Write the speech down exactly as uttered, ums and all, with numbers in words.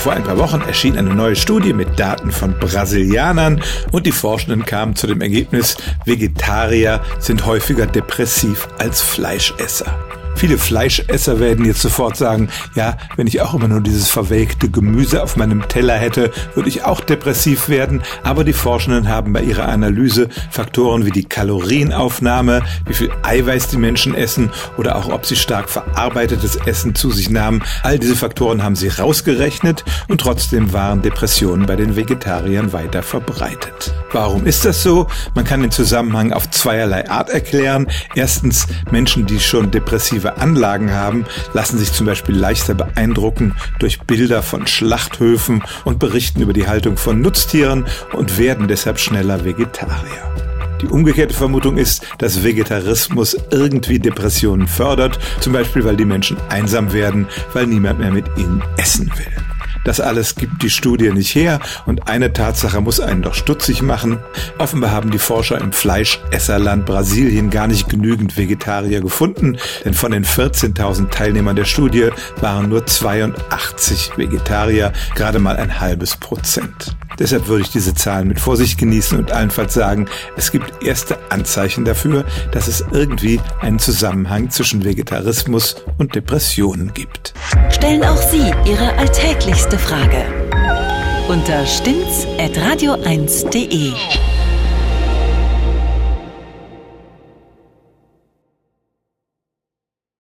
Vor ein paar Wochen erschien eine neue Studie mit Daten von Brasilianern und die Forschenden kamen zu dem Ergebnis, Vegetarier sind häufiger depressiv als Fleischesser. Viele Fleischesser werden jetzt sofort sagen, ja, wenn ich auch immer nur dieses verwelkte Gemüse auf meinem Teller hätte, würde ich auch depressiv werden. Aber die Forschenden haben bei ihrer Analyse Faktoren wie die Kalorienaufnahme, wie viel Eiweiß die Menschen essen oder auch ob sie stark verarbeitetes Essen zu sich nahmen. All diese Faktoren haben sie rausgerechnet und trotzdem waren Depressionen bei den Vegetariern weiter verbreitet. Warum ist das so? Man kann den Zusammenhang auf zweierlei Art erklären. Erstens, Menschen, die schon depressive Anlagen haben, lassen sich zum Beispiel leichter beeindrucken durch Bilder von Schlachthöfen und berichten über die Haltung von Nutztieren und werden deshalb schneller Vegetarier. Die umgekehrte Vermutung ist, dass Vegetarismus irgendwie Depressionen fördert, zum Beispiel weil die Menschen einsam werden, weil niemand mehr mit ihnen essen will. Das alles gibt die Studie nicht her und eine Tatsache muss einen doch stutzig machen. Offenbar haben die Forscher im Fleischesserland Brasilien gar nicht genügend Vegetarier gefunden, denn von den vierzehntausend Teilnehmern der Studie waren nur zweiundachtzig Vegetarier, gerade mal ein halbes Prozent. Deshalb würde ich diese Zahlen mit Vorsicht genießen und allenfalls sagen, es gibt erste Anzeichen dafür, dass es irgendwie einen Zusammenhang zwischen Vegetarismus und Depressionen gibt. Stellen auch Sie Ihre alltäglichste Frage unter stimmts at radio eins punkt de.